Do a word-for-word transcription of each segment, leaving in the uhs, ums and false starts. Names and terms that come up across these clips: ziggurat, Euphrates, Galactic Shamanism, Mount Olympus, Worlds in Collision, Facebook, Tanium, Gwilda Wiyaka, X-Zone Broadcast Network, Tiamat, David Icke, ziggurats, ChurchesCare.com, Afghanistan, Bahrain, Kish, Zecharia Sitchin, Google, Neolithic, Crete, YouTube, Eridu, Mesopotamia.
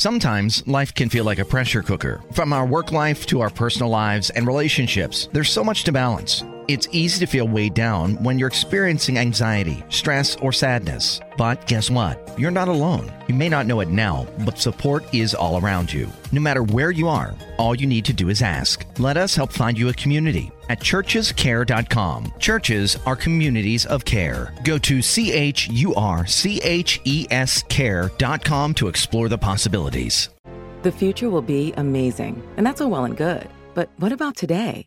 Sometimes life can feel like a pressure cooker. From our work life to our personal lives and relationships, there's so much to balance. It's easy to feel weighed down when you're experiencing anxiety, stress, or sadness. But guess what? You're not alone. You may not know it now, but support is all around you. No matter where you are, all you need to do is ask. Let us help find you a community at Churches Care dot com. Churches are communities of care. Go to C H U R C H E S care dot com to explore the possibilities. The future will be amazing, and that's all well and good. But what about today?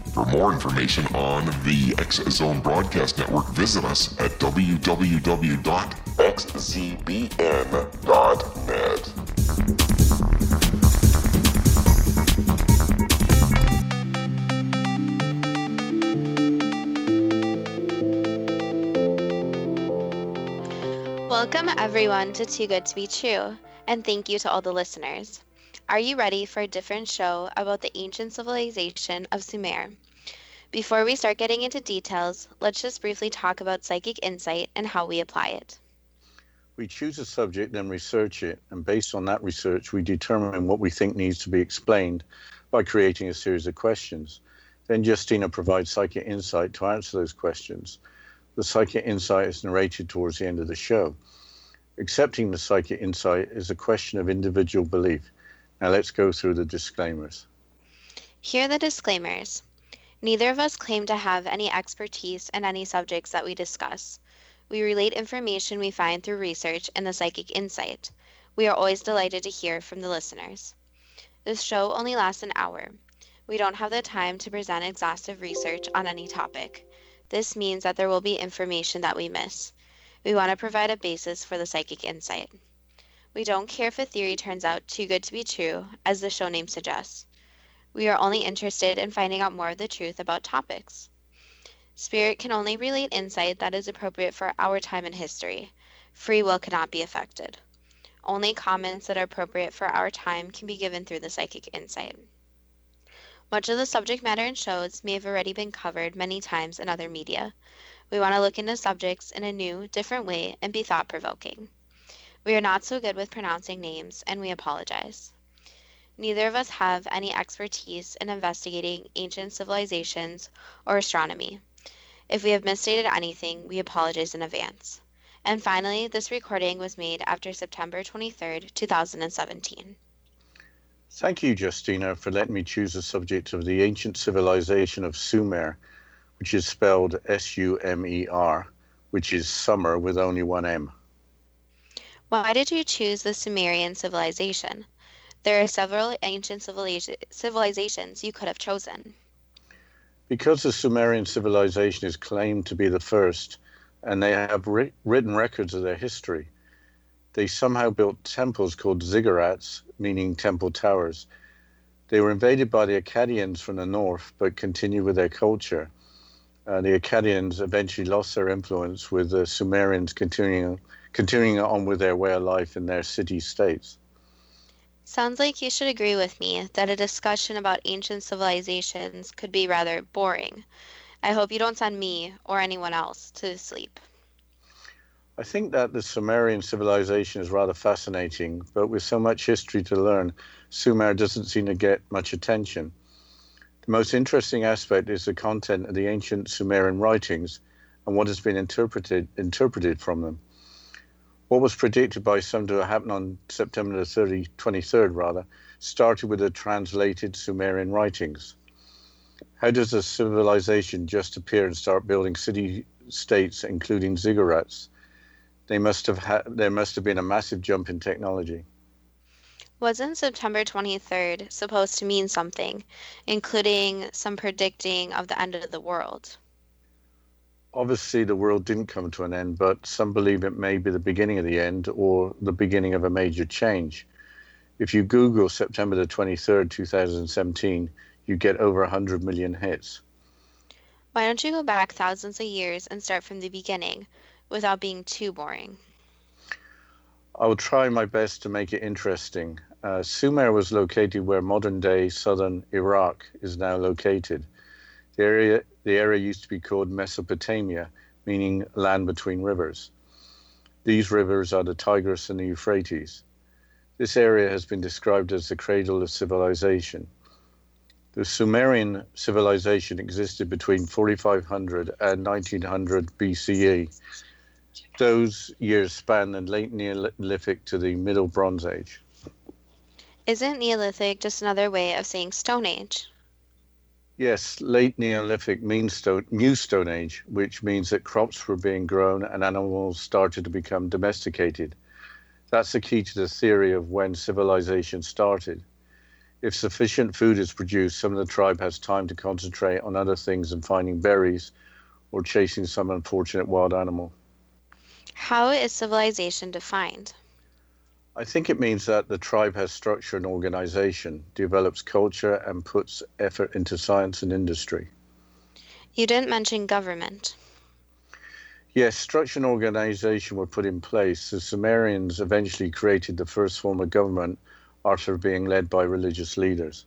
For more information on the X-Zone Broadcast Network, visit us at w w w dot x z b n dot net. Welcome everyone to Too Good to Be True, and thank you to all the listeners. Are you ready for a different show about the ancient civilization of Sumer? Before we start getting into details, let's just briefly talk about psychic insight and how we apply it. We choose a subject, then research it, and based on that research, we determine what we think needs to be explained by creating a series of questions. Then Justina provides psychic insight to answer those questions. The psychic insight is narrated towards the end of the show. Accepting the psychic insight is a question of individual belief. Now let's go through the disclaimers. Here are the disclaimers. Neither of us claim to have any expertise in any subjects that we discuss. We relate information we find through research and the psychic insight. We are always delighted to hear from the listeners. This show only lasts an hour. We don't have the time to present exhaustive research on any topic. This means that there will be information that we miss. We want to provide a basis for the psychic insight. We don't care if a theory turns out too good to be true, as the show name suggests. We are only interested in finding out more of the truth about topics. Spirit can only relate insight that is appropriate for our time and history. Free will cannot be affected. Only comments that are appropriate for our time can be given through the psychic insight. Much of the subject matter in shows may have already been covered many times in other media. We want to look into subjects in a new, different way and be thought-provoking. We are not so good with pronouncing names, and we apologize. Neither of us have any expertise in investigating ancient civilizations or astronomy. If we have misstated anything, we apologize in advance. And finally, this recording was made after September twenty-third, two thousand seventeen. Thank you, Justina, for letting me choose the subject of the ancient civilization of Sumer, which is spelled S U M E R, which is summer with only one M. Why did you choose the Sumerian civilization? There are several ancient civilizations you could have chosen. Because the Sumerian civilization is claimed to be the first, and they have ri- written records of their history, they somehow built temples called ziggurats, meaning temple towers. They were invaded by the Akkadians from the north, but continued with their culture. Uh, the Akkadians eventually lost their influence, with the Sumerians continuing continuing on with their way of life in their city-states. Sounds like you should agree with me that a discussion about ancient civilizations could be rather boring. I hope you don't send me or anyone else to sleep. I think that the Sumerian civilization is rather fascinating, but with so much history to learn, Sumer doesn't seem to get much attention. The most interesting aspect is the content of the ancient Sumerian writings and what has been interpreted interpreted from them. What was predicted by some to happen on September the thirtieth, twenty-third rather, started with the translated Sumerian writings. How does a civilization just appear and start building city states, including ziggurats, they must have ha- there must have been a massive jump in technology. Wasn't September twenty-third supposed to mean something, including some predicting of the end of the world? Obviously, the world didn't come to an end, but some believe it may be the beginning of the end or the beginning of a major change. If you Google September the twenty-third, two thousand seventeen, you get over one hundred million hits. Why don't you go back thousands of years and start from the beginning without being too boring? I will try my best to make it interesting. Uh, Sumer was located where modern-day southern Iraq is now located. The area, the area used to be called Mesopotamia, meaning land between rivers. These rivers are the Tigris and the Euphrates. This area has been described as the cradle of civilization. The Sumerian civilization existed between forty-five hundred and nineteen hundred B C E. Those years span the late Neolithic to the Middle Bronze Age. Isn't Neolithic just another way of saying Stone Age? Yes, late Neolithic means stone, New Stone Age, which means that crops were being grown and animals started to become domesticated. That's the key to the theory of when civilization started. If sufficient food is produced, some of the tribe has time to concentrate on other things than finding berries or chasing some unfortunate wild animal. How is civilization defined? I think it means that the tribe has structure and organization, develops culture, and puts effort into science and industry. You didn't mention government. Yes, structure and organization were put in place. The Sumerians eventually created the first form of government, after being led by religious leaders.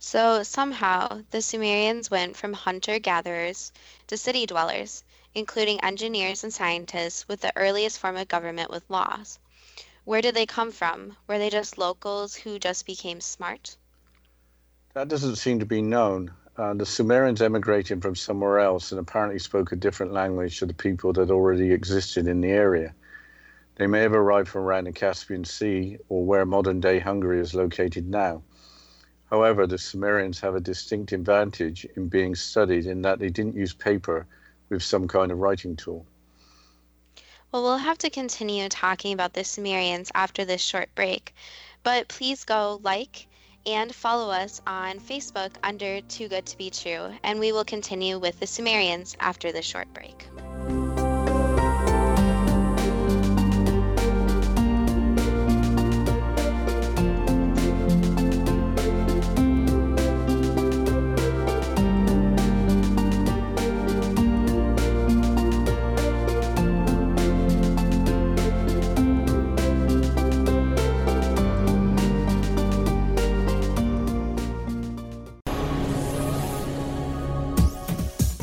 So somehow the Sumerians went from hunter-gatherers to city dwellers, including engineers and scientists, with the earliest form of government with laws. Where did they come from? Were they just locals who just became smart? That doesn't seem to be known. Uh, the Sumerians emigrated from somewhere else and apparently spoke a different language to the people that already existed in the area. They may have arrived from around the Caspian Sea or where modern-day Hungary is located now. However, the Sumerians have a distinct advantage in being studied in that they didn't use paper with some kind of writing tool. Well, we'll have to continue talking about the Sumerians after this short break, but please go like and follow us on Facebook under Too Good to Be True, and we will continue with the Sumerians after this short break.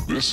This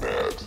net.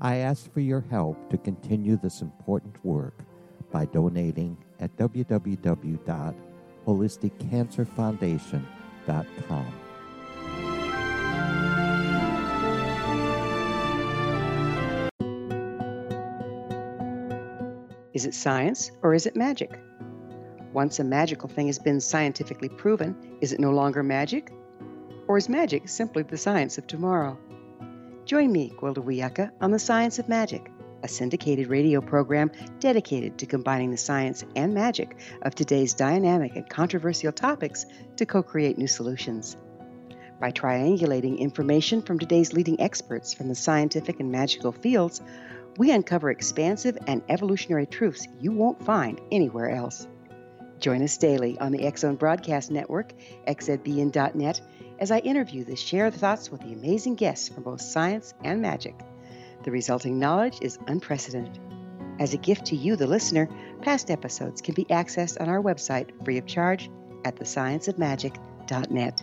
I ask for your help to continue this important work by donating at w w w dot holistic cancer foundation dot com. Is it science or is it magic? Once a magical thing has been scientifically proven, is it no longer magic? Or is magic simply the science of tomorrow? Join me, Gwilda Wiyaka, on The Science of Magic, a syndicated radio program dedicated to combining the science and magic of today's dynamic and controversial topics to co-create new solutions. By triangulating information from today's leading experts from the scientific and magical fields, we uncover expansive and evolutionary truths you won't find anywhere else. Join us daily on the X-Zone Broadcast Network, x z b n dot net, as I interview the shared thoughts with the amazing guests from both science and magic. The resulting knowledge is unprecedented. As a gift to you, the listener, past episodes can be accessed on our website free of charge at the science of magic dot net.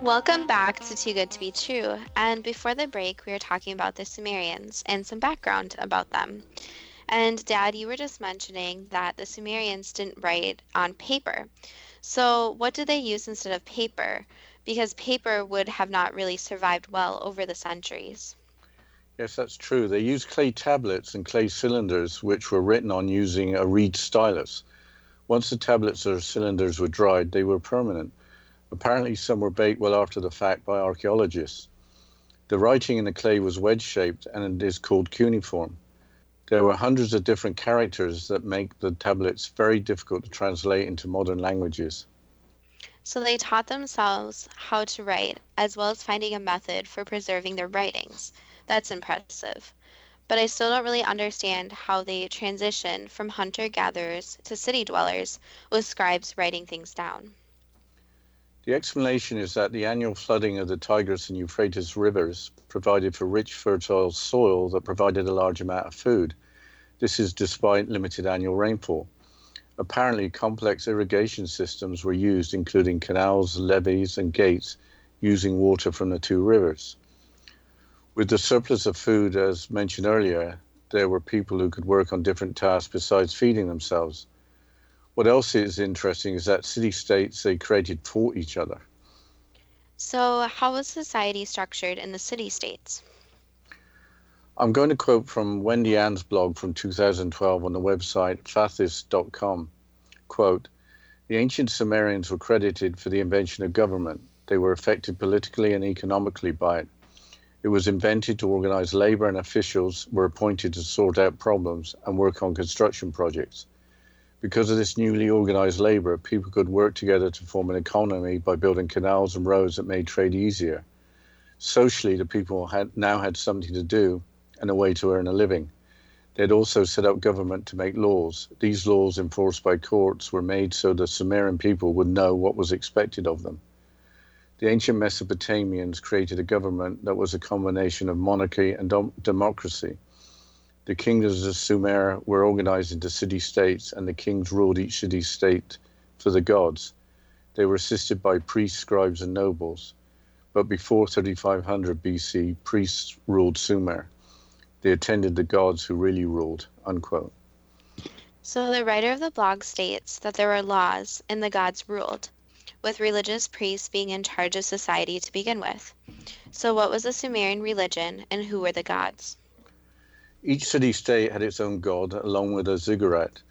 Welcome back to Too Good to Be True, and before the break we were talking about the Sumerians and some background about them. And Dad, you were just mentioning that the Sumerians didn't write on paper. So what did they use instead of paper? Because paper would have not really survived well over the centuries. Yes, that's true. They used clay tablets and clay cylinders which were written on using a reed stylus. Once the tablets or cylinders were dried, they were permanent. Apparently some were baked well after the fact by archaeologists. The writing in the clay was wedge-shaped and it is called cuneiform. There were hundreds of different characters that make the tablets very difficult to translate into modern languages. So they taught themselves how to write, as well as finding a method for preserving their writings. That's impressive. But I still don't really understand how they transitioned from hunter-gatherers to city dwellers, with scribes writing things down. The explanation is that the annual flooding of the Tigris and Euphrates rivers provided for rich, fertile soil that provided a large amount of food. This is despite limited annual rainfall. Apparently, complex irrigation systems were used, including canals, levees, and gates, using water from the two rivers. With the surplus of food, as mentioned earlier, there were people who could work on different tasks besides feeding themselves. What else is interesting is that city-states, they created for each other. So how was society structured in the city-states? I'm going to quote from Wendy Ann's blog from two thousand twelve on the website fathis dot com. Quote, "The ancient Sumerians were credited for the invention of government. They were affected politically and economically by it. It was invented to organize labor, and officials were appointed to sort out problems and work on construction projects. Because of this newly organized labor, people could work together to form an economy by building canals and roads that made trade easier. Socially, the people had now had something to do and a way to earn a living. They'd also set up government to make laws. These laws, enforced by courts, were made so the Sumerian people would know what was expected of them. the ancient Mesopotamians created a government that was a combination of monarchy and dom- democracy. The kingdoms of Sumer were organized into city-states, and the kings ruled each city-state for the gods. They were assisted by priests, scribes, and nobles. But before thirty-five hundred B C, priests ruled Sumer. They attended the gods who really ruled, unquote. So the writer of the blog states that there were laws and the gods ruled, with religious priests being in charge of society to begin with. So what was the Sumerian religion, and who were the gods? Each city-state had its own god, along with a ziggurat.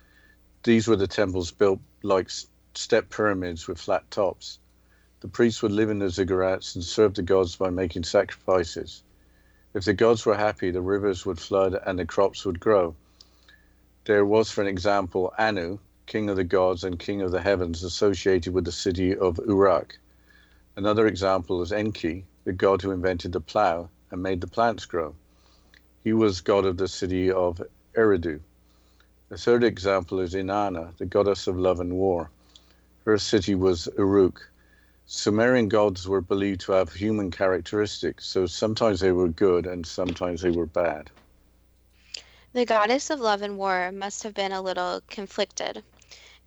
These were the temples built like step pyramids with flat tops. The priests would live in the ziggurats and serve the gods by making sacrifices. If the gods were happy, the rivers would flood and the crops would grow. There was, for an example, Anu, king of the gods and king of the heavens, associated with the city of Uruk. Another example is Enki, the god who invented the plow and made the plants grow. He was god of the city of Eridu. A third example is Inanna, the goddess of love and war. Her city was Uruk. Sumerian gods were believed to have human characteristics, so sometimes they were good and sometimes they were bad. The goddess of love and war must have been a little conflicted.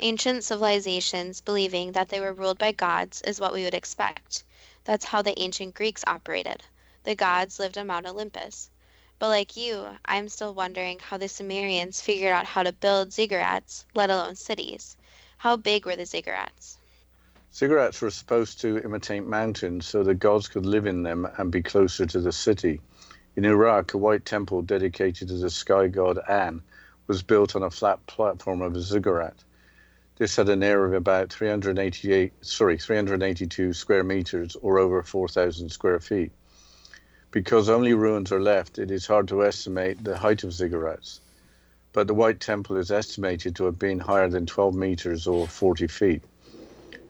Ancient civilizations believing that they were ruled by gods is what we would expect. That's how the ancient Greeks operated. The gods lived on Mount Olympus. But like you, I'm still wondering how the Sumerians figured out how to build ziggurats, let alone cities. How big were the ziggurats? Ziggurats were supposed to imitate mountains so the gods could live in them and be closer to the city. In Iraq, a white temple dedicated to the sky god An was built on a flat platform of a ziggurat. This had an area of about three hundred eighty-eight, sorry, three hundred eighty-two square meters, or over four thousand square feet. Because only ruins are left, it is hard to estimate the height of ziggurats. But the white temple is estimated to have been higher than twelve meters or forty feet.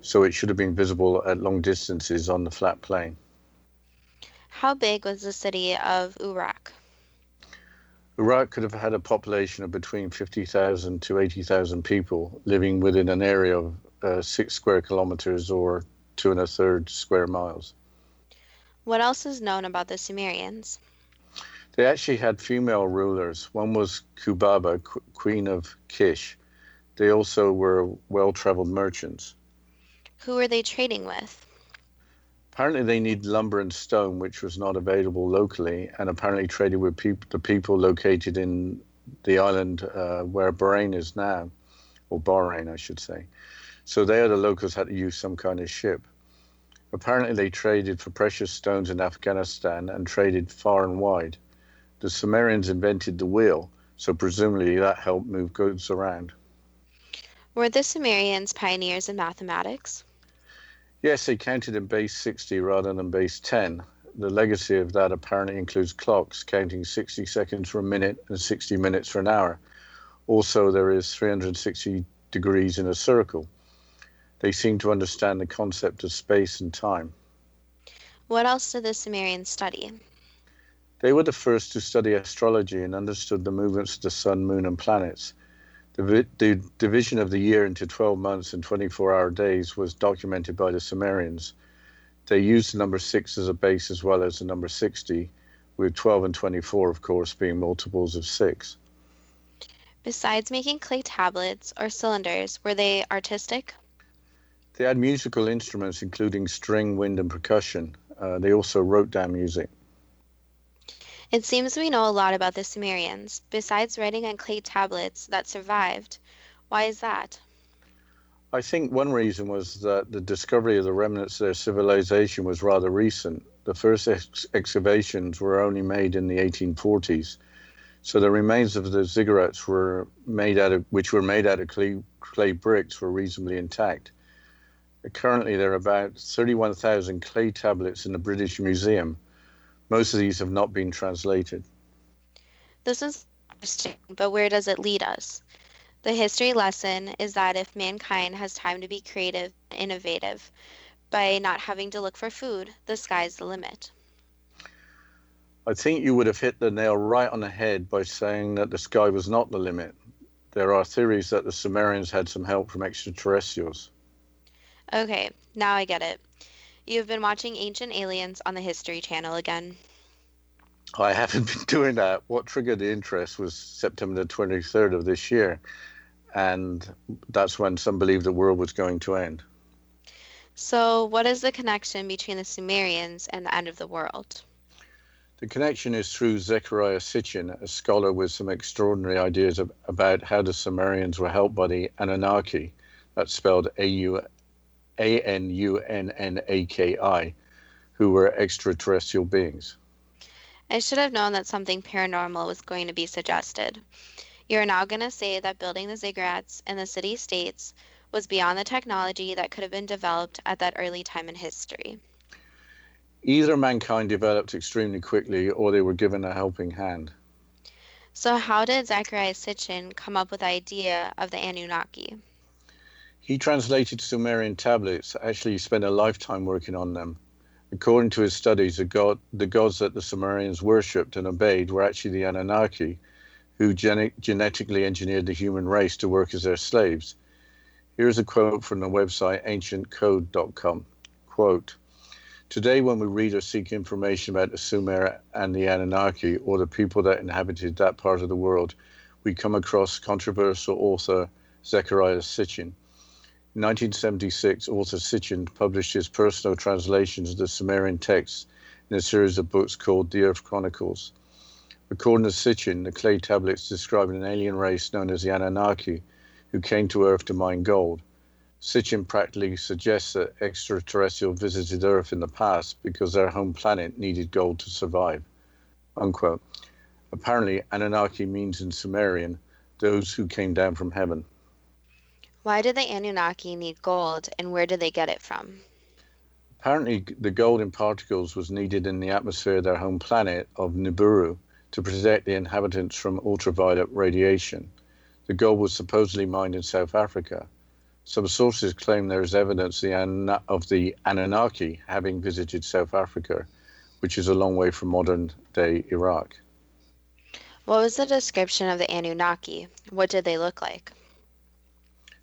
So it should have been visible at long distances on the flat plain. How big was the city of Uruk? Uruk could have had a population of between fifty thousand to eighty thousand people living within an area of uh, six square kilometers or two and a third square miles. What else is known about the Sumerians? They actually had female rulers. One was Kubaba, qu- queen of Kish. They also were well-traveled merchants. Who were they trading with? Apparently they needed lumber and stone, which was not available locally, and apparently traded with peop- the people located in the island uh, where Bahrain is now, or Bahrain, I should say. So they, or the locals, had to use some kind of ship. Apparently they traded for precious stones in Afghanistan and traded far and wide. The Sumerians invented the wheel, so presumably that helped move goods around. Were the Sumerians pioneers in mathematics? Yes, they counted in base sixty rather than base ten. The legacy of that apparently includes clocks, counting sixty seconds for a minute and sixty minutes for an hour. Also, there is three hundred sixty degrees in a circle. They seem to understand the concept of space and time. What else did the Sumerians study? They were the first to study astrology and understood the movements of the sun, moon, and planets. The, the division of the year into twelve months and twenty-four-hour days was documented by the Sumerians. They used the number six as a base as well as the number sixty, with twelve and twenty-four, of course, being multiples of six. Besides making clay tablets or cylinders, were they artistic? They had musical instruments, including string, wind, and percussion. Uh, they also wrote down music. It seems we know a lot about the Sumerians, besides writing on clay tablets that survived. Why is that? I think one reason was that the discovery of the remnants of their civilization was rather recent. The first ex- excavations were only made in the eighteen forties. So the remains of the ziggurats were made out of, which were made out of clay, clay bricks were reasonably intact. Currently, there are about thirty-one thousand clay tablets in the British Museum. Most of these have not been translated. This is interesting, but where does it lead us? The history lesson is that if mankind has time to be creative and innovative by not having to look for food, the sky's the limit. I think you would have hit the nail right on the head by saying that the sky was not the limit. There are theories that the Sumerians had some help from extraterrestrials. Okay, now I get it. You have been watching Ancient Aliens on the History Channel again. I haven't been doing that. What triggered the interest was September the twenty-third of this year. And that's when some believed the world was going to end. So what is the connection between the Sumerians and the end of the world? The connection is through Zecharia Sitchin, a scholar with some extraordinary ideas of, about how the Sumerians were helped by the Anunnaki. That's spelled A U A N U N N A K I, who were extraterrestrial beings. I should have known that something paranormal was going to be suggested. You are now going to say that building the ziggurats and the city-states was beyond the technology that could have been developed at that early time in history. Either mankind developed extremely quickly, or they were given a helping hand. So how did Zecharia Sitchin come up with the idea of the Anunnaki? He translated Sumerian tablets. Actually, he spent a lifetime working on them. According to his studies, the, god, the gods that the Sumerians worshipped and obeyed were actually the Anunnaki, who gene- genetically engineered the human race to work as their slaves. Here's a quote from the website ancient code dot com. Quote, "Today, when we read or seek information about the Sumer and the Anunnaki, or the people that inhabited that part of the world, we come across controversial author Zecharia Sitchin. In nineteen seventy-six, author Sitchin published his personal translations of the Sumerian texts in a series of books called The Earth Chronicles. According to Sitchin, the clay tablets describe an alien race known as the Anunnaki, who came to Earth to mine gold. Sitchin practically suggests that extraterrestrial visited Earth in the past because their home planet needed gold to survive." Unquote. Apparently, Anunnaki means in Sumerian, those who came down from heaven. Why did the Anunnaki need gold, and where did they get it from? Apparently, the gold in particles was needed in the atmosphere of their home planet of Nibiru to protect the inhabitants from ultraviolet radiation. The gold was supposedly mined in South Africa. Some sources claim there is evidence of the Anunnaki having visited South Africa, which is a long way from modern-day Iraq. What was the description of the Anunnaki? What did they look like?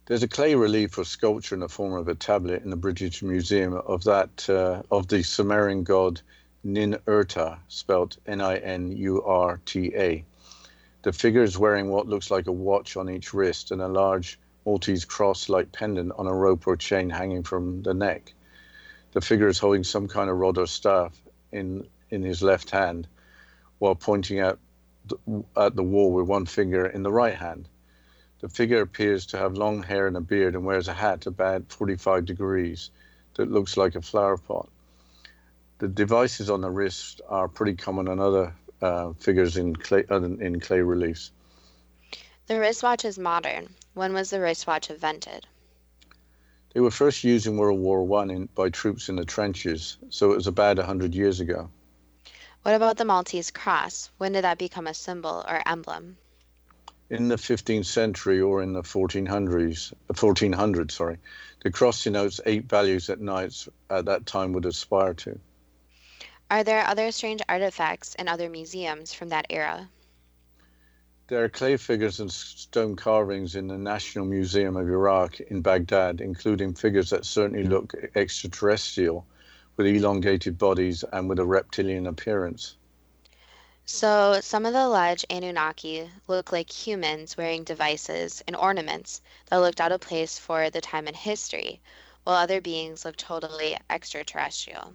There's a clay relief or sculpture in the form of a tablet in the British Museum of that uh, of the Sumerian god Ninurta, spelled N I N U R T A. The figure is wearing what looks like a watch on each wrist and a large Maltese cross-like pendant on a rope or chain hanging from the neck. The figure is holding some kind of rod or staff in, in his left hand while pointing at the, at the wall with one finger in the right hand. The figure appears to have long hair and a beard and wears a hat about forty-five degrees that looks like a flower pot. The devices on the wrist are pretty common on other uh, figures in clay, uh, in clay reliefs. The wristwatch is modern. When was the wristwatch invented? They were first used in World War One by troops in the trenches, so it was about one hundred years ago. What about the Maltese cross? When did that become a symbol or emblem? In the fifteenth century or in the fourteen hundreds, fourteen hundred, sorry, the cross denotes eight values that knights at that time would aspire to. Are there other strange artifacts in other museums from that era? There are clay figures and stone carvings in the National Museum of Iraq in Baghdad, including figures that certainly look extraterrestrial, with elongated bodies and with a reptilian appearance. So some of the alleged Anunnaki look like humans wearing devices and ornaments that looked out of place for the time in history, while other beings look totally extraterrestrial.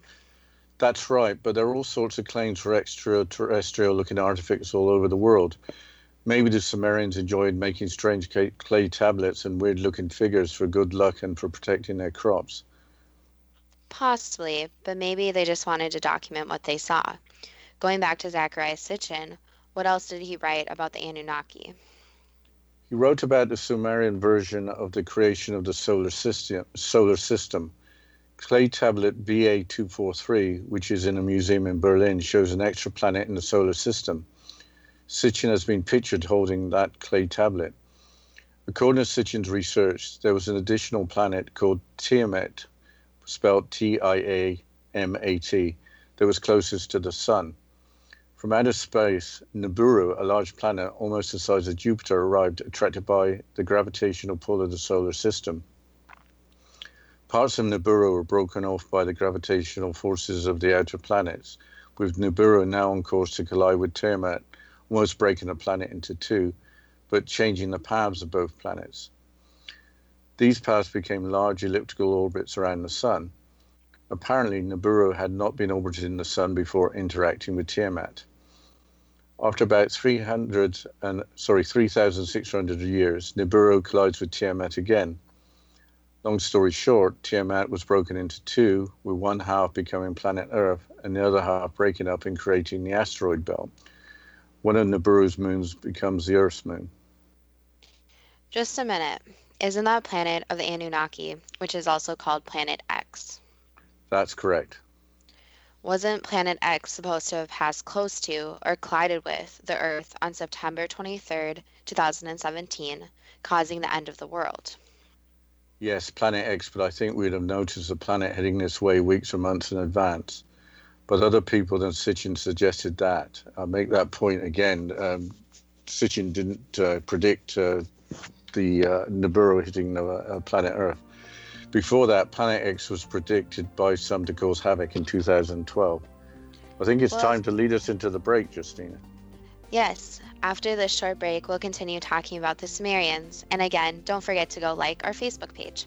That's right, but there are all sorts of claims for extraterrestrial-looking artifacts all over the world. Maybe the Sumerians enjoyed making strange clay tablets and weird-looking figures for good luck and for protecting their crops. Possibly, but maybe they just wanted to document what they saw. Going back to Zecharia Sitchin, what else did he write about the Anunnaki? He wrote about the Sumerian version of the creation of the solar system, solar system. Clay tablet B A two forty-three, which is in a museum in Berlin, shows an extra planet in the solar system. Sitchin has been pictured holding that clay tablet. According to Sitchin's research, there was an additional planet called Tiamat, spelled T I A M A T, that was closest to the sun. From outer space, Nibiru, a large planet almost the size of Jupiter, arrived, attracted by the gravitational pull of the solar system. Parts of Nibiru were broken off by the gravitational forces of the outer planets, with Nibiru now on course to collide with Tiamat, almost breaking the planet into two, but changing the paths of both planets. These paths became large elliptical orbits around the Sun. Apparently, Nibiru had not been orbited in the Sun before interacting with Tiamat. After about three hundred and sorry, three thousand six hundred years, Nibiru collides with Tiamat again. Long story short, Tiamat was broken into two, with one half becoming planet Earth and the other half breaking up and creating the asteroid belt. One of Nibiru's moons becomes the Earth's moon. Just a minute. Isn't that planet of the Anunnaki, which is also called Planet X? That's correct. Wasn't Planet X supposed to have passed close to or collided with the Earth on September twenty-third, two thousand seventeen, causing the end of the world? Yes, Planet X, but I think we'd have noticed the planet heading this way weeks or months in advance. But other people than Sitchin suggested that. I'll make that point again. Um, Sitchin didn't uh, predict uh, the uh, Nibiru hitting the uh, planet Earth. Before that, Planet X was predicted by some to cause havoc in two thousand twelve. I think it's well, time to lead us into the break, Justina. Yes. After this short break, we'll continue talking about the Sumerians. And again, don't forget to go like our Facebook page.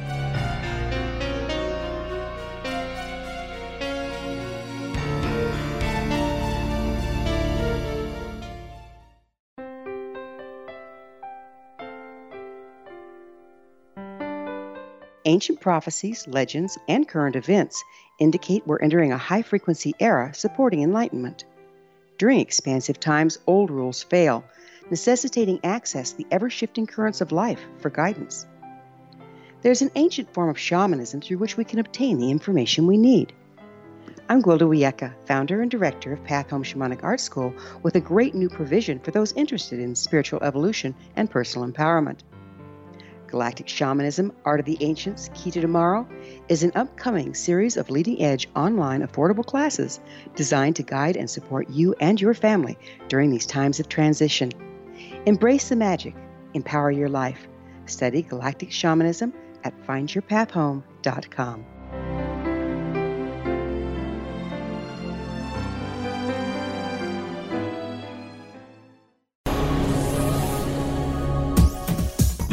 Ancient prophecies, legends, and current events indicate we're entering a high-frequency era supporting enlightenment. During expansive times, old rules fail, necessitating access to the ever-shifting currents of life for guidance. There's an ancient form of shamanism through which we can obtain the information we need. I'm Gwilda Wiyaka, founder and director of Path Home Shamanic Art School, with a great new provision for those interested in spiritual evolution and personal empowerment. Galactic Shamanism, Art of the Ancients, Key to Tomorrow, is an upcoming series of leading-edge online affordable classes designed to guide and support you and your family during these times of transition. Embrace the magic. Empower your life. Study Galactic Shamanism at find your path home dot com.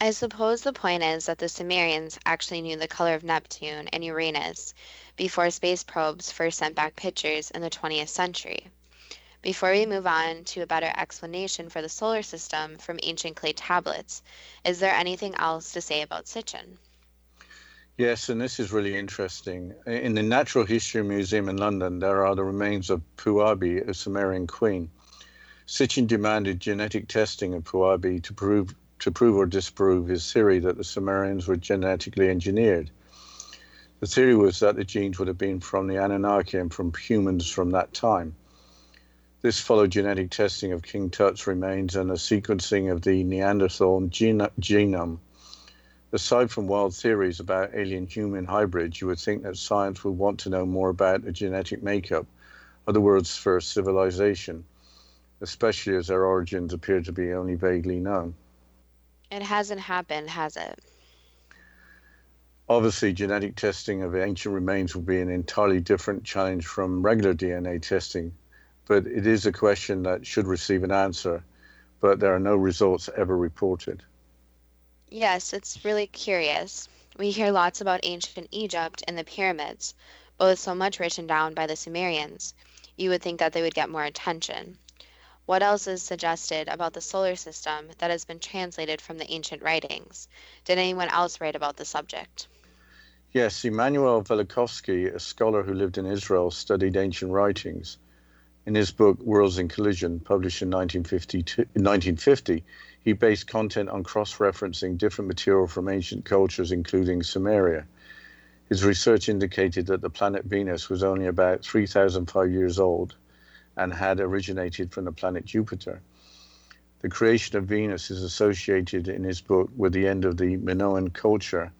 I suppose the point is that the Sumerians actually knew the color of Neptune and Uranus before space probes first sent back pictures in the twentieth century. Before we move on to a better explanation for the solar system from ancient clay tablets, is there anything else to say about Sitchin? Yes, and this is really interesting. In the Natural History Museum in London, there are the remains of Puabi, a Sumerian queen. Sitchin demanded genetic testing of Puabi to prove to prove or disprove his theory that the Sumerians were genetically engineered. The theory was that the genes would have been from the Anunnaki and from humans from that time. This followed genetic testing of King Tut's remains and the sequencing of the Neanderthal geno- genome. Aside from wild theories about alien-human hybrids, you would think that science would want to know more about the genetic makeup of the world's first civilization, especially as their origins appear to be only vaguely known. It hasn't happened, has it? Obviously, genetic testing of ancient remains will be an entirely different challenge from regular D N A testing, but it is a question that should receive an answer, but there are no results ever reported. Yes, it's really curious. We hear lots about ancient Egypt and the pyramids, but with so much written down by the Sumerians, you would think that they would get more attention. What else is suggested about the solar system that has been translated from the ancient writings? Did anyone else write about the subject? Yes, Immanuel Velikovsky, a scholar who lived in Israel, studied ancient writings. In his book, Worlds in Collision, published in nineteen fifty, he based content on cross-referencing different material from ancient cultures, including Sumeria. His research indicated that the planet Venus was only about three thousand five hundred years old and had originated from the planet Jupiter. The creation of Venus is associated in his book with the end of the Minoan culture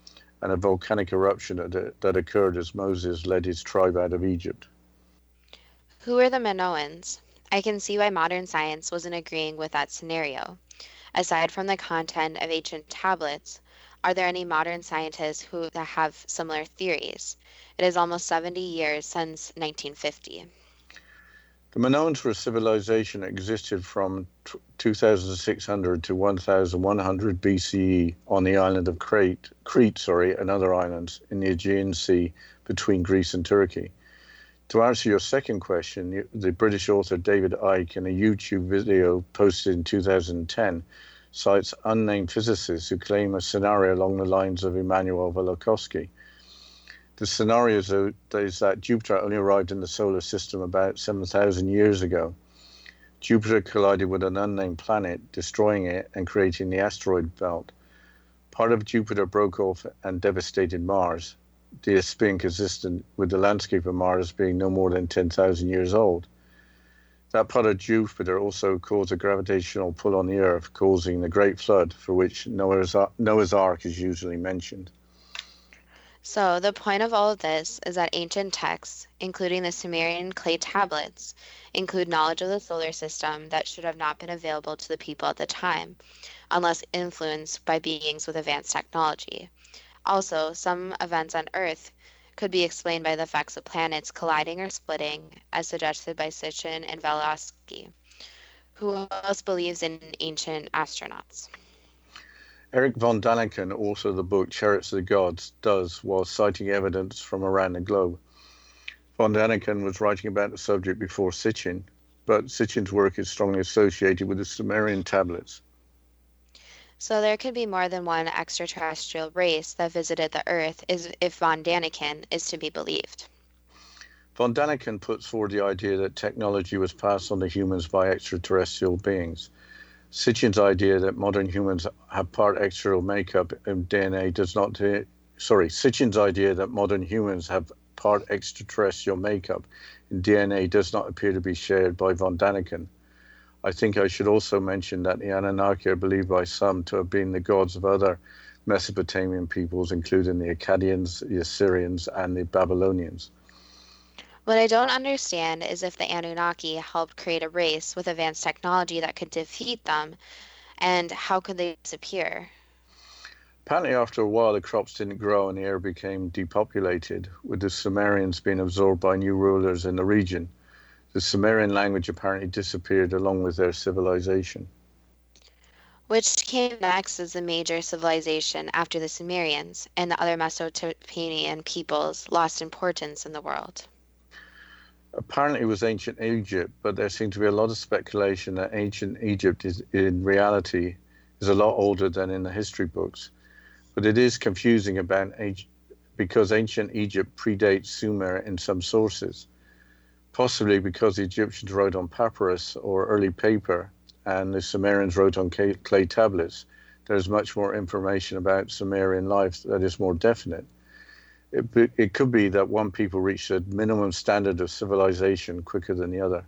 and a volcanic eruption that, that occurred as Moses led his tribe out of Egypt. Who are the Minoans? I can see why modern science wasn't agreeing with that scenario. Aside from the content of ancient tablets, are there any modern scientists who have similar theories? It is almost seventy years since nineteen fifty. The Minoans were a civilization that existed from two thousand six hundred to eleven hundred B C E on the island of Crete, Crete, sorry, and other islands in the Aegean Sea between Greece and Turkey. To answer your second question, the British author David Icke, in a YouTube video posted in two thousand ten, cites unnamed physicists who claim a scenario along the lines of Immanuel Velikovsky. The scenario is that Jupiter only arrived in the solar system about seven thousand years ago. Jupiter collided with an unnamed planet, destroying it and creating the asteroid belt. Part of Jupiter broke off and devastated Mars, this being consistent with the landscape of Mars being no more than ten thousand years old. That part of Jupiter also caused a gravitational pull on the Earth, causing the Great Flood, for which Noah's Ark is usually mentioned. So the point of all of this is that ancient texts, including the Sumerian clay tablets, include knowledge of the solar system that should have not been available to the people at the time, unless influenced by beings with advanced technology. Also, some events on Earth could be explained by the effects of planets colliding or splitting, as suggested by Sitchin and Velikovsky. Who else believes in ancient astronauts? Erich von Däniken, author of the book Chariots of the Gods, does, while citing evidence from around the globe. Von Däniken was writing about the subject before Sitchin, but Sitchin's work is strongly associated with the Sumerian tablets. So there could be more than one extraterrestrial race that visited the Earth if von Däniken is to be believed. Von Däniken puts forward the idea that technology was passed on to humans by extraterrestrial beings. Sitchin's idea that modern humans have part extraterrestrial makeup and D N A does not... De- Sorry, Sitchin's idea that modern humans have part extraterrestrial makeup and D N A does not appear to be shared by von Däniken. I think I should also mention that the Anunnaki are believed by some to have been the gods of other Mesopotamian peoples, including the Akkadians, the Assyrians, and the Babylonians. What I don't understand is if the Anunnaki helped create a race with advanced technology that could defeat them, and how could they disappear? Apparently after a while the crops didn't grow and the area became depopulated, with the Sumerians being absorbed by new rulers in the region. The Sumerian language apparently disappeared along with their civilization. Which came next as the major civilization after the Sumerians and the other Mesopotamian peoples lost importance in the world. Apparently it was ancient Egypt, but there seemed to be a lot of speculation that ancient Egypt is, in reality, is a lot older than in the history books. But it is confusing about because ancient Egypt predates Sumer in some sources. Possibly because the Egyptians wrote on papyrus or early paper and the Sumerians wrote on clay tablets, there's much more information about Sumerian life that is more definite. It, it could be that one people reached a minimum standard of civilization quicker than the other.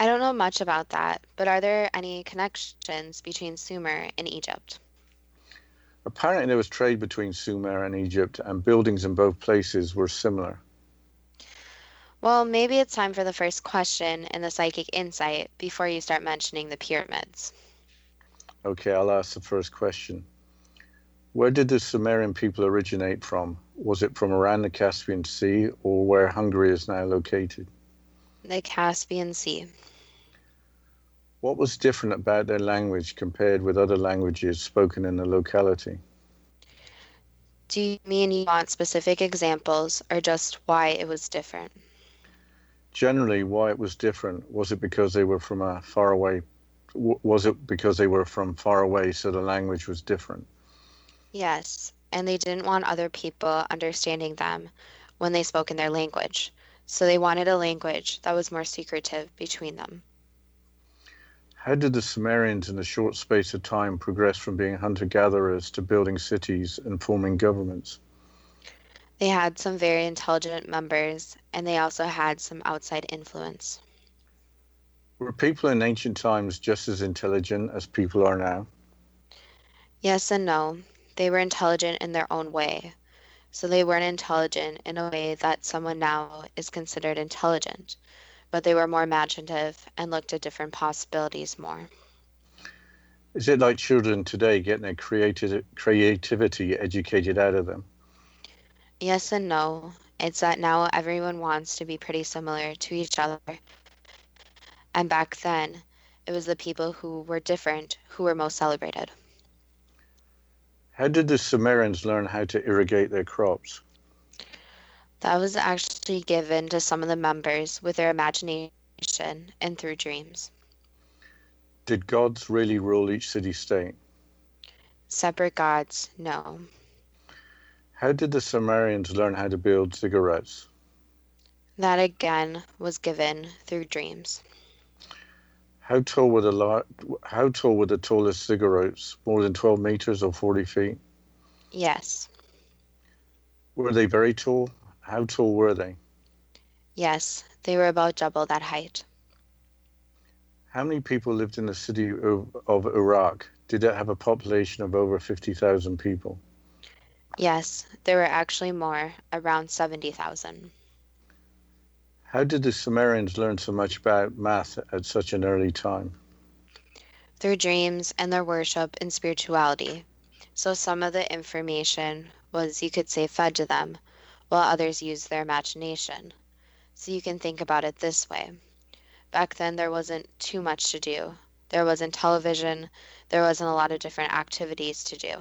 I don't know much about that, but are there any connections between Sumer and Egypt? Apparently there was trade between Sumer and Egypt, and buildings in both places were similar. Well, maybe it's time for the first question and the psychic insight before you start mentioning the pyramids. Okay, I'll ask the first question. Where did the Sumerian people originate from? Was it from around the Caspian Sea or where Hungary is now located? The Caspian Sea. What was different about their language compared with other languages spoken in the locality? Do you mean you want specific examples or just why it was different? Generally, why it was different. Was it because they were from a far away? Was it because they were from far away, so the language was different? Yes, and they didn't want other people understanding them when they spoke in their language. So they wanted a language that was more secretive between them. How did the Sumerians in a short space of time progress from being hunter-gatherers to building cities and forming governments? They had some very intelligent members, and they also had some outside influence. Were people in ancient times just as intelligent as people are now? Yes and no. They were intelligent in their own way. So they weren't intelligent in a way that someone now is considered intelligent, but they were more imaginative and looked at different possibilities more. Is it like children today getting their creative creativity educated out of them? Yes and no. It's that now everyone wants to be pretty similar to each other. And back then, it was the people who were different who were most celebrated. How did the Sumerians learn how to irrigate their crops? That was actually given to some of the members with their imagination and through dreams. Did gods really rule each city-state? Separate gods, no. How did the Sumerians learn how to build ziggurats? That again was given through dreams. How tall were the la- How tall were the tallest ziggurats? More than twelve meters or forty feet? Yes. Were they very tall? How tall were they? Yes, they were about double that height. How many people lived in the city of, of Uruk? Did it have a population of over fifty thousand people? Yes, there were actually more, around seventy thousand. How did the Sumerians learn so much about math at such an early time? Through dreams and their worship and spirituality. So some of the information was, you could say, fed to them, while others used their imagination. So you can think about it this way. Back then, there wasn't too much to do. There wasn't television. There wasn't a lot of different activities to do.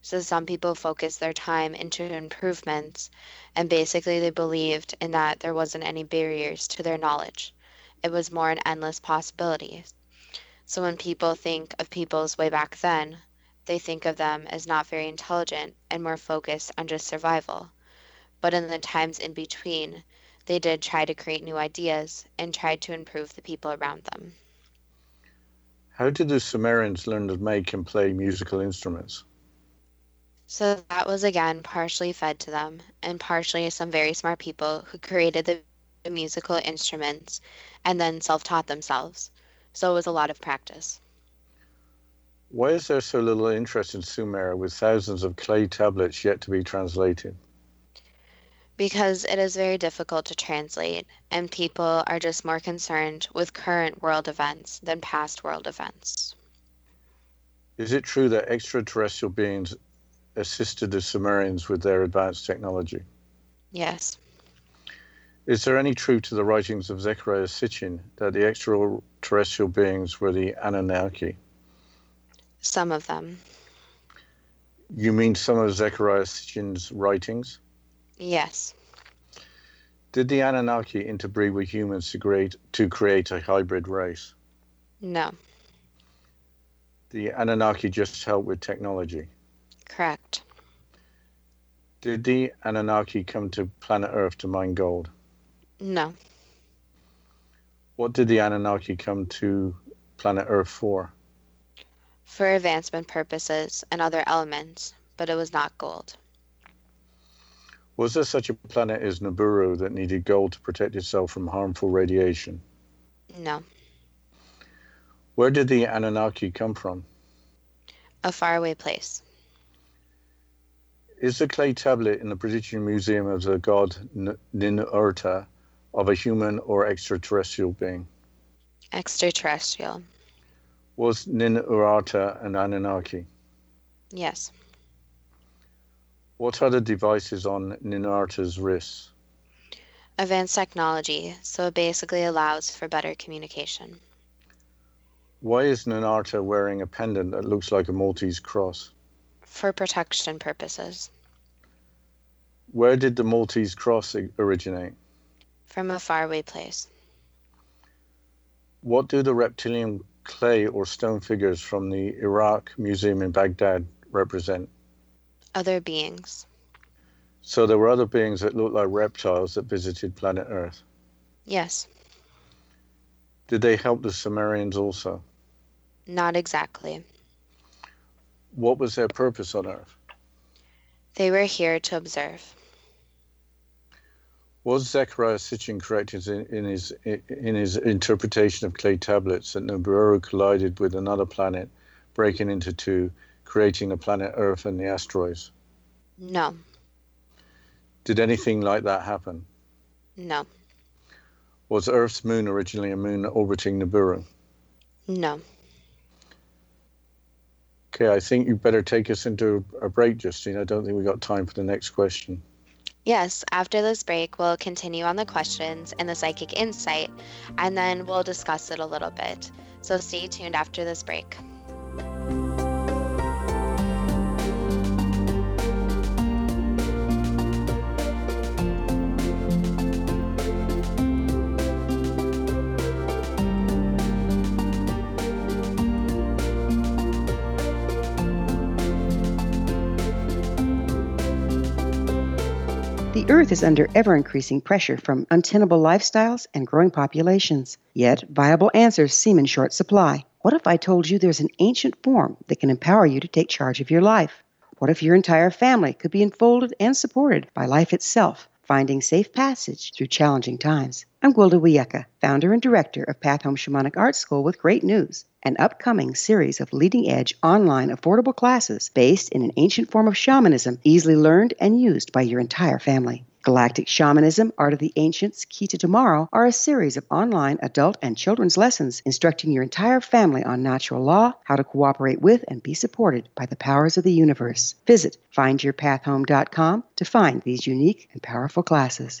So some people focused their time into improvements, and basically they believed in that there wasn't any barriers to their knowledge. It was more an endless possibility. So when people think of peoples way back then, they think of them as not very intelligent and more focused on just survival. But in the times in between, they did try to create new ideas and tried to improve the people around them. How did the Sumerians learn to make and play musical instruments? So that was again partially fed to them, and partially some very smart people who created the musical instruments and then self-taught themselves. So it was a lot of practice. Why is there so little interest in Sumer with thousands of clay tablets yet to be translated? Because it is very difficult to translate, and people are just more concerned with current world events than past world events. Is it true that extraterrestrial beings assisted the Sumerians with their advanced technology? Yes. Is there any truth to the writings of Zecharia Sitchin that the extraterrestrial beings were the Anunnaki? Some of them. You mean some of Zecharia Sitchin's writings? Yes. Did the Anunnaki interbreed with humans to create, to create a hybrid race? No. The Anunnaki just helped with technology? Correct. Did the Anunnaki come to planet Earth to mine gold? No. What did the Anunnaki come to planet Earth for? For advancement purposes and other elements, but it was not gold. Was there such a planet as Nibiru that needed gold to protect itself from harmful radiation? No. Where did the Anunnaki come from? A faraway place. Is the clay tablet in the British Museum of the god Ninurta of a human or extraterrestrial being? Extraterrestrial. Was Ninurta an Anunnaki? Yes. What are the devices on Ninurta's wrists? Advanced technology, so it basically allows for better communication. Why is Ninurta wearing a pendant that looks like a Maltese cross? For protection purposes. Where did the Maltese cross originate? From a faraway place. What do the reptilian clay or stone figures from the Iraq Museum in Baghdad represent? Other beings. So there were other beings that looked like reptiles that visited planet Earth? Yes. Did they help the Sumerians also? Not exactly. What was their purpose on Earth? They were here to observe. Was Zecharia Sitchin correct in, in his in his interpretation of clay tablets that Nibiru collided with another planet, breaking into two, creating the planet Earth and the asteroids? No. Did anything like that happen? No. Was Earth's moon originally a moon orbiting Nibiru? No. Okay, I think you better take us into a break, Justine. I don't think we've got time for the next question. Yes, after this break, we'll continue on the questions and the psychic insight, and then we'll discuss it a little bit. So stay tuned after this break. The Earth is under ever-increasing pressure from untenable lifestyles and growing populations. Yet, viable answers seem in short supply. What if I told you there's an ancient form that can empower you to take charge of your life? What if your entire family could be enfolded and supported by life itself, finding safe passage through challenging times? I'm Gwilda Wiyaka, founder and director of Path Home Shamanic Art School with great news, an upcoming series of leading-edge online affordable classes based in an ancient form of shamanism easily learned and used by your entire family. Galactic Shamanism, Art of the Ancients, Key to Tomorrow are a series of online adult and children's lessons instructing your entire family on natural law, how to cooperate with and be supported by the powers of the universe. Visit find your path home dot com to find these unique and powerful classes.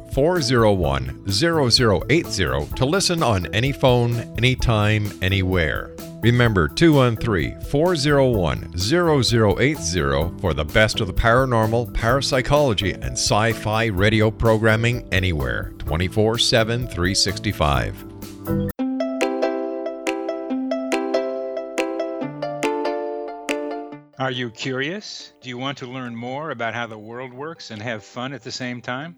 four oh one, zero zero eight zero to listen on any phone, anytime, anywhere. Remember two one three, four oh one, zero zero eight zero for the best of the paranormal, parapsychology, and sci-fi radio programming anywhere, twenty-four seven, three sixty-five. Are you curious? Do you want to learn more about how the world works and have fun at the same time?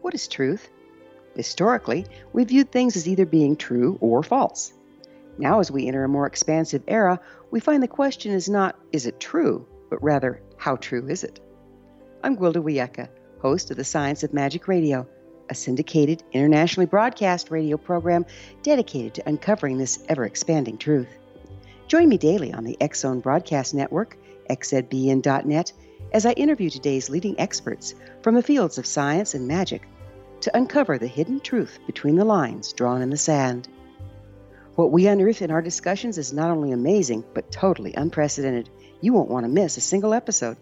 What is truth? Historically, we viewed things as either being true or false. Now, as we enter a more expansive era, we find the question is not, is it true, but rather, how true is it? I'm Gwilda Wiyaka, host of The Science of Magic Radio, a syndicated, internationally broadcast radio program dedicated to uncovering this ever-expanding truth. Join me daily on the X-Zone Broadcast Network, x z b n dot net, as I interview today's leading experts from the fields of science and magic to uncover the hidden truth between the lines drawn in the sand. What we unearth in our discussions is not only amazing, but totally unprecedented. You won't want to miss a single episode.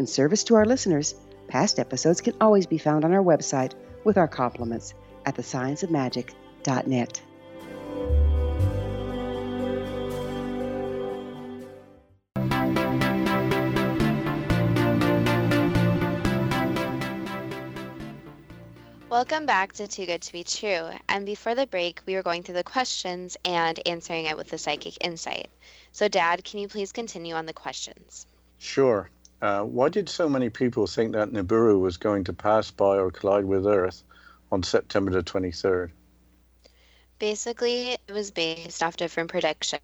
In service to our listeners, past episodes can always be found on our website with our compliments at the science of magic dot net. Welcome back to Too Good to Be True, and before the break, we were going through the questions and answering it with the psychic insight. So, Dad, can you please continue on the questions? Sure. Uh, why did so many people think that Nibiru was going to pass by or collide with Earth on September the twenty-third? Basically, it was based off different predictions,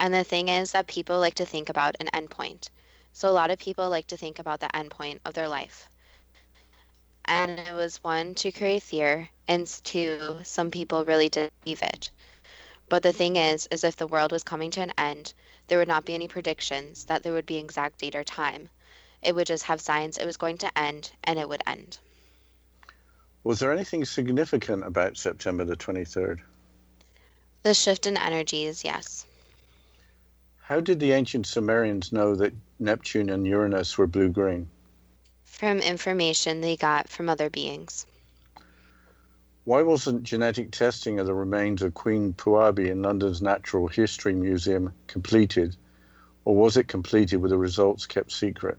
and the thing is that people like to think about an endpoint. So a lot of people like to think about the endpoint of their life. And it was, one, to create fear, and two, some people really did believe it. But the thing is, is if the world was coming to an end, there would not be any predictions that there would be exact date or time. It would just have signs it was going to end, and it would end. Was there anything significant about September the twenty-third? The shift in energies, yes. How did the ancient Sumerians know that Neptune and Uranus were blue-green? From information they got from other beings. Why wasn't genetic testing of the remains of Queen Puabi in London's Natural History Museum completed, or was it completed with the results kept secret?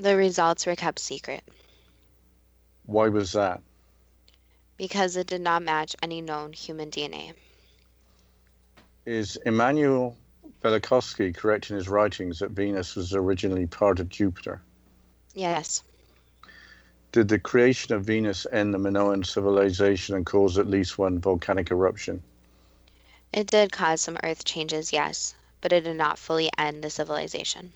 The results were kept secret. Why was that? Because it did not match any known human D N A. Is Immanuel Velikovsky correct in his writings that Venus was originally part of Jupiter? Yes. Did the creation of Venus end the Minoan civilization and cause at least one volcanic eruption? It did cause some earth changes, yes, but it did not fully end the civilization.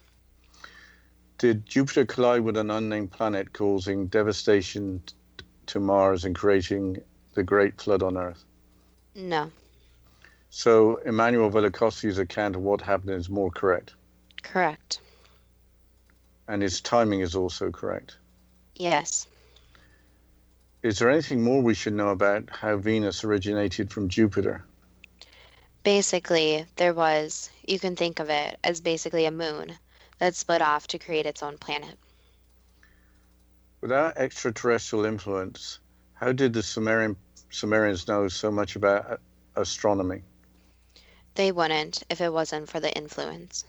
Did Jupiter collide with an unnamed planet, causing devastation to Mars and creating the Great Flood on Earth? No. So Immanuel Velikovsky's account of what happened is more correct? Correct. And his timing is also correct? Yes. Is there anything more we should know about how Venus originated from Jupiter? Basically, there was, you can think of it as basically a moon that split off to create its own planet. Without extraterrestrial influence, how did the Sumerian, Sumerians know so much about astronomy? They wouldn't if it wasn't for the influence.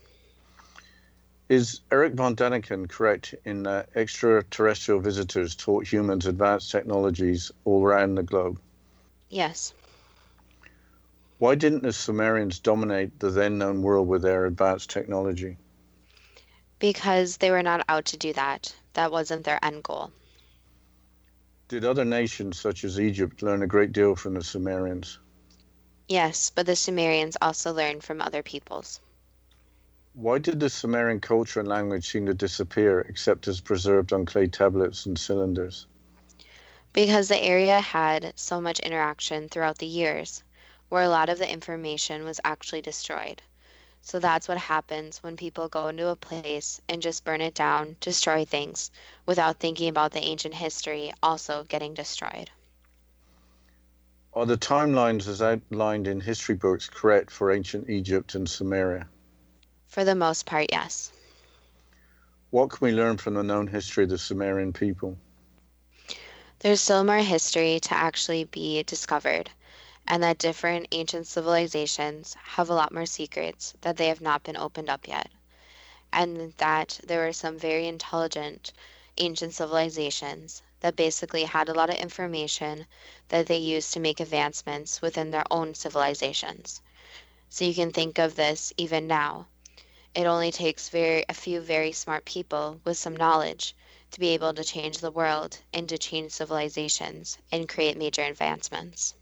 Is Erich von Däniken correct in that extraterrestrial visitors taught humans advanced technologies all around the globe? Yes. Why didn't the Sumerians dominate the then-known world with their advanced technology? Because they were not out to do that. That wasn't their end goal. Did other nations, such as Egypt, learn a great deal from the Sumerians? Yes, but the Sumerians also learned from other peoples. Why did the Sumerian culture and language seem to disappear, except as preserved on clay tablets and cylinders? Because the area had so much interaction throughout the years, where a lot of the information was actually destroyed. So that's what happens when people go into a place and just burn it down, destroy things, without thinking about the ancient history also getting destroyed. Are the timelines as outlined in history books correct for ancient Egypt and Sumeria? For the most part, yes. What can we learn from the known history of the Sumerian people? There's still more history to actually be discovered, and that different ancient civilizations have a lot more secrets that they have not been opened up yet, and that there were some very intelligent ancient civilizations that basically had a lot of information that they used to make advancements within their own civilizations. So you can think of this even now. It only takes very, a few very smart people with some knowledge to be able to change the world and to change civilizations and create major advancements.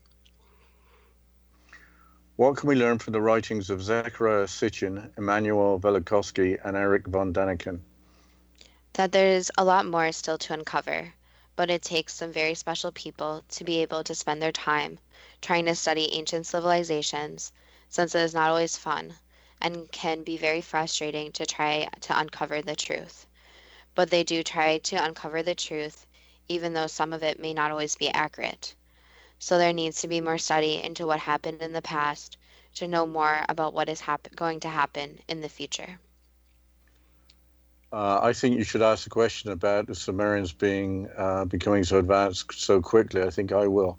What can we learn from the writings of Zecharia Sitchin, Immanuel Velikovsky, and Erich von Däniken? That there is a lot more still to uncover, but it takes some very special people to be able to spend their time trying to study ancient civilizations, since it is not always fun, and can be very frustrating to try to uncover the truth. But they do try to uncover the truth, even though some of it may not always be accurate. So there needs to be more study into what happened in the past to know more about what is hap- going to happen in the future. Uh, I think you should ask the question about the Sumerians being uh, becoming so advanced so quickly. I think I will.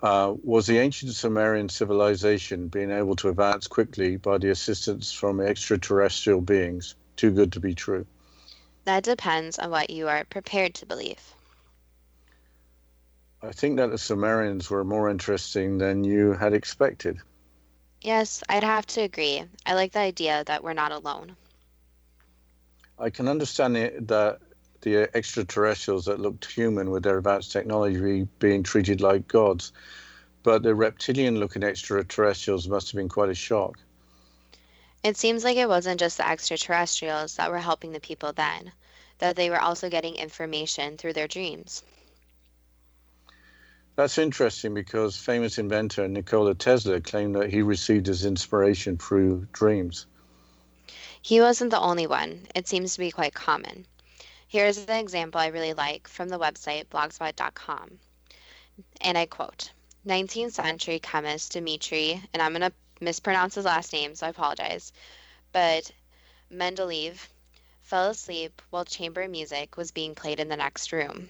Uh, was the ancient Sumerian civilization being able to advance quickly by the assistance from extraterrestrial beings too good to be true? That depends on what you are prepared to believe. I think that the Sumerians were more interesting than you had expected. Yes, I'd have to agree. I like the idea that we're not alone. I can understand that the, the extraterrestrials that looked human with their advanced technology being treated like gods, but the reptilian-looking extraterrestrials must have been quite a shock. It seems like it wasn't just the extraterrestrials that were helping the people then, that they were also getting information through their dreams. That's interesting because famous inventor Nikola Tesla claimed that he received his inspiration through dreams. He wasn't the only one. It seems to be quite common. Here's an example I really like from the website blogspot dot com. And I quote, nineteenth century chemist Dmitri, and I'm going to mispronounce his last name, so I apologize, but Mendeleev fell asleep while chamber music was being played in the next room.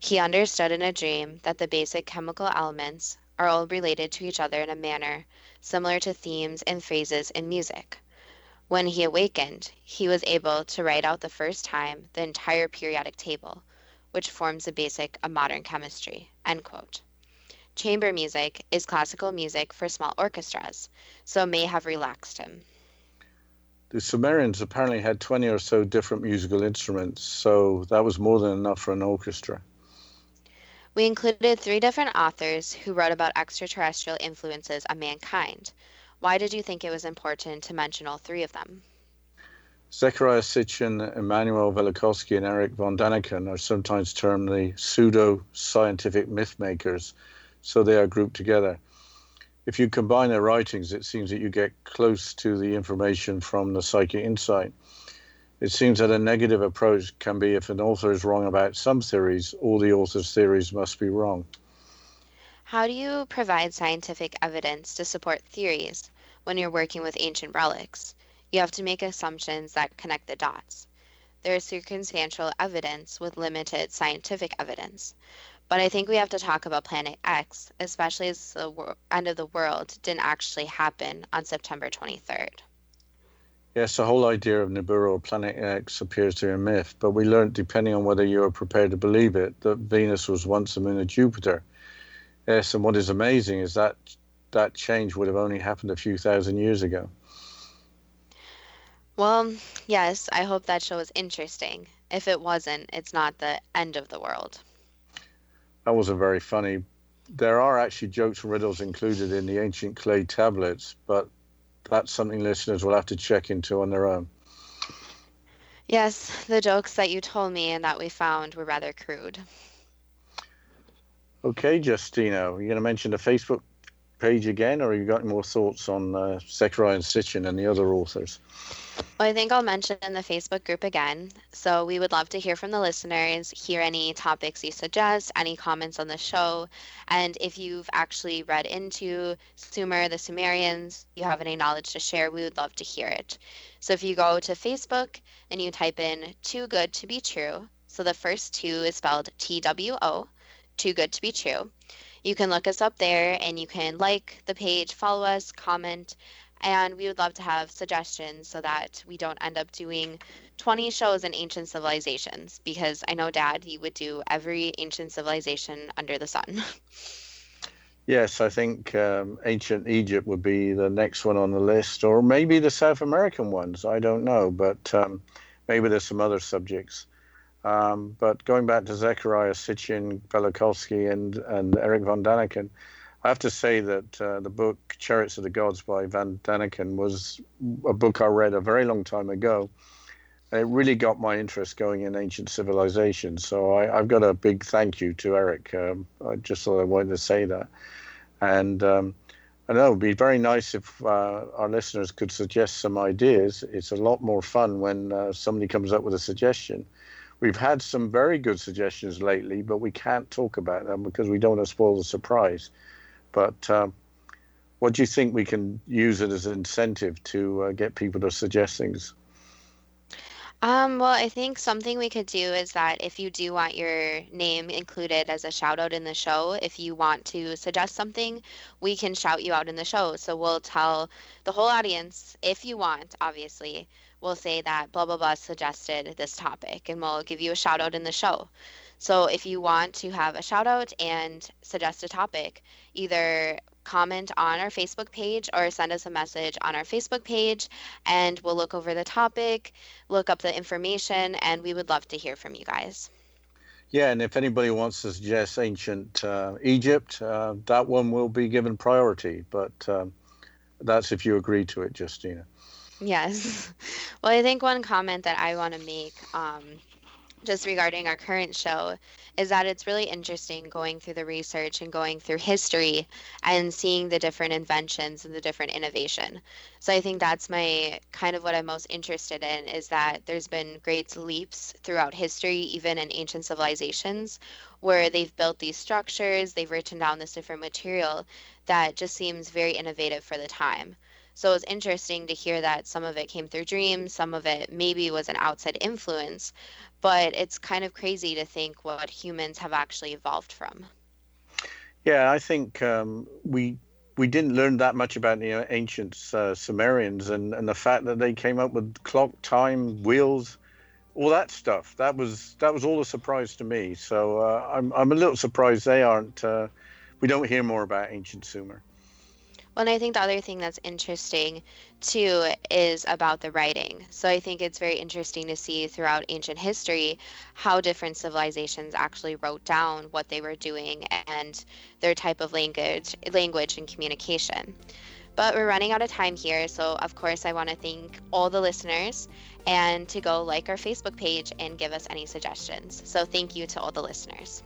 He understood in a dream that the basic chemical elements are all related to each other in a manner similar to themes and phrases in music. When he awakened, he was able to write out the first time the entire periodic table, which forms the basic of modern chemistry, end quote. Chamber music is classical music for small orchestras, so may have relaxed him. The Sumerians apparently had twenty or so different musical instruments, so that was more than enough for an orchestra. We included three different authors who wrote about extraterrestrial influences on mankind. Why did you think it was important to mention all three of them? Zecharia Sitchin, Immanuel Velikovsky, and Erich von Däniken are sometimes termed the pseudo-scientific mythmakers, so they are grouped together. If you combine their writings, it seems that you get close to the information from the psychic insight. It seems that a negative approach can be if an author is wrong about some theories, all the author's theories must be wrong. How do you provide scientific evidence to support theories when you're working with ancient relics? You have to make assumptions that connect the dots. There is circumstantial evidence with limited scientific evidence. But I think we have to talk about Planet X, especially as the wor- end of the world didn't actually happen on September twenty-third. Yes, the whole idea of Nibiru or Planet X appears to be a myth, but we learned, depending on whether you are prepared to believe it, that Venus was once the moon of Jupiter. Yes, and what is amazing is that that change would have only happened a few thousand years ago. Well, yes, I hope that show was interesting. If it wasn't, it's not the end of the world. That wasn't very funny. There are actually jokes and riddles included in the ancient clay tablets, but that's something listeners will have to check into on their own. Yes, the jokes that you told me and that we found were rather crude. Okay, Justina, are you going to mention the Facebook page again, or have you got more thoughts on uh, Zecharia and Sitchin and the other authors? Well, I think I'll mention the Facebook group again. So we would love to hear from the listeners, hear any topics you suggest, any comments on the show. And if you've actually read into Sumer, the Sumerians, you have any knowledge to share, we would love to hear it. So if you go to Facebook and you type in Too Good to Be True, so the first two is spelled T W O, Too Good to Be True. You can look us up there and you can like the page, follow us, comment, and we would love to have suggestions so that we don't end up doing twenty shows in ancient civilizations, because I know, Dad, you would do every ancient civilization under the sun. Yes, I think um, ancient Egypt would be the next one on the list, or maybe the South American ones. I don't know, but um, maybe there's some other subjects. Um, but going back to Zecharia Sitchin, Velikovsky, and, and Erich von Däniken, I have to say that uh, the book Chariots of the Gods by von Däniken was a book I read a very long time ago. It really got my interest going in ancient civilization. So I, I've got a big thank you to Erich. Um, I just thought I wanted to say that. And um, I know it would be very nice if uh, our listeners could suggest some ideas. It's a lot more fun when uh, somebody comes up with a suggestion. We've had some very good suggestions lately, but we can't talk about them because we don't want to spoil the surprise. But um, what do you think we can use it as an incentive to uh, get people to suggest things? Um, well, I think something we could do is that if you do want your name included as a shout out in the show, if you want to suggest something, we can shout you out in the show. So we'll tell the whole audience, if you want, obviously, we'll say that blah, blah, blah suggested this topic, and we'll give you a shout out in the show. So if you want to have a shout out and suggest a topic, either comment on our Facebook page or send us a message on our Facebook page, and we'll look over the topic, look up the information, and we would love to hear from you guys. Yeah, and if anybody wants to suggest ancient uh, Egypt, uh, that one will be given priority, but um, that's if you agree to it, Justina. Yes. Well, I think one comment that I want to make um, just regarding our current show is that it's really interesting going through the research and going through history and seeing the different inventions and the different innovation. So I think that's my kind of what I'm most interested in, is that there's been great leaps throughout history, even in ancient civilizations, where they've built these structures, they've written down this different material that just seems very innovative for the time. So it was interesting to hear that some of it came through dreams, some of it maybe was an outside influence, but it's kind of crazy to think what humans have actually evolved from. Yeah, I think um, we we didn't learn that much about the ancient uh, Sumerians, and, and the fact that they came up with clock, time, wheels, all that stuff. That was that was all a surprise to me. So uh, I'm I'm a little surprised they aren't. Uh, we don't hear more about ancient Sumer. Well, and I think the other thing that's interesting, too, is about the writing. So I think it's very interesting to see throughout ancient history how different civilizations actually wrote down what they were doing and their type of language, language and communication. But we're running out of time here, so of course I want to thank all the listeners, and to go like our Facebook page and give us any suggestions. So thank you to all the listeners.